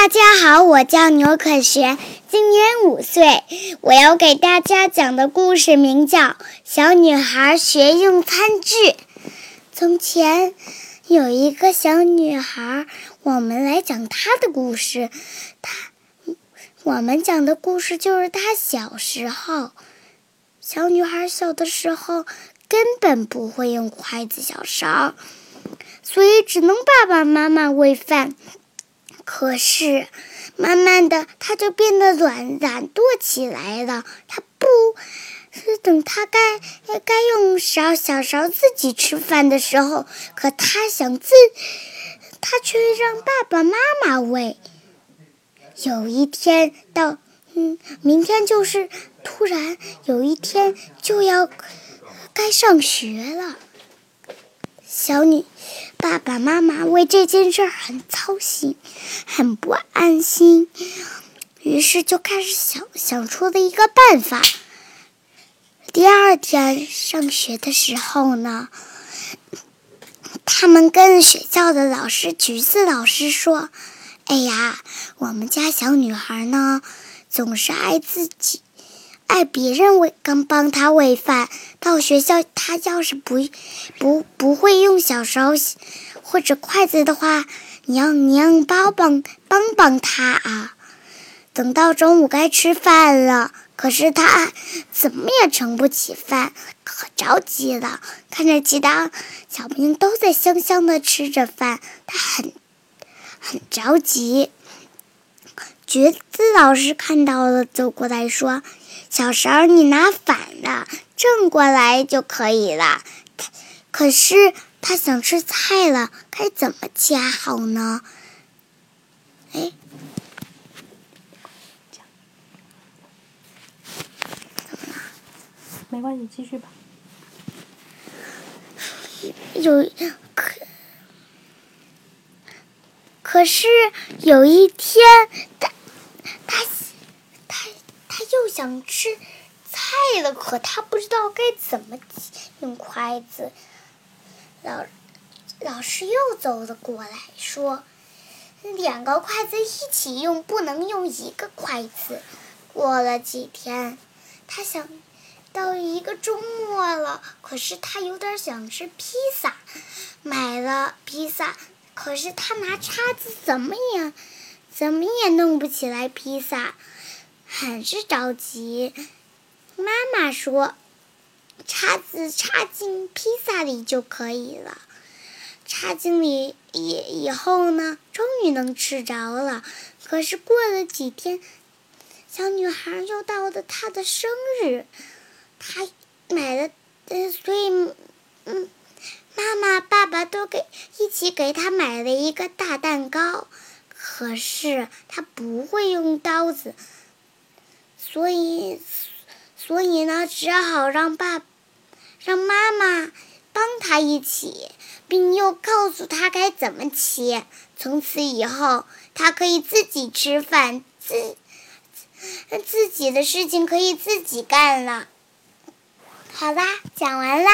大家好，我叫牛可璇，今年5岁。我要给大家讲的故事名叫《小女孩学用餐具》。从前有一个小女孩，我们来讲她的故事。我们讲的故事就是她小时候。小女孩小的时候根本不会用筷子、小勺，所以只能爸爸妈妈喂饭。可是慢慢的她就变得懒惰起来了，等她该用小勺自己吃饭的时候，可她却让爸爸妈妈喂。突然有一天就要该上学了，爸爸妈妈为这件事很操心，很不安心，于是就开始想出了一个办法。第二天上学的时候呢，他们跟学校的老师橘子老师说：“哎呀，我们家小女孩呢，总是爱别人帮她喂饭，到学校她要是不会用小勺或者筷子的话，你让帮她啊。”等到中午该吃饭了，可是她怎么也盛不起饭，可着急了。看着其他小朋友都在香香的吃着饭，她很着急。橘子老师看到了，走过来说：“小勺你拿反了，正过来就可以了。”可是他想吃菜了，该怎么夹好呢？怎么了？没关系，继续吧。可是有一天，他又想吃菜了，可他不知道该怎么用筷子。老师又走了过来说：“两个筷子一起用，不能用一个筷子。”过了几天，他想到一个周末了，可是他有点想吃披萨，买了披萨，可是他拿叉子怎么也弄不起来披萨，很是着急。妈妈说：“叉子插进披萨里就可以了。”插进里以后呢，终于能吃着了。可是过了几天，小女孩又到了她的生日，她买了，所以妈妈、爸爸都一起给她买了一个大蛋糕。可是她不会用刀子。所以呢，只好让妈妈帮他一起，并又告诉他该怎么切。从此以后，他可以自己吃饭，自己的事情可以自己干了。好啦，讲完啦。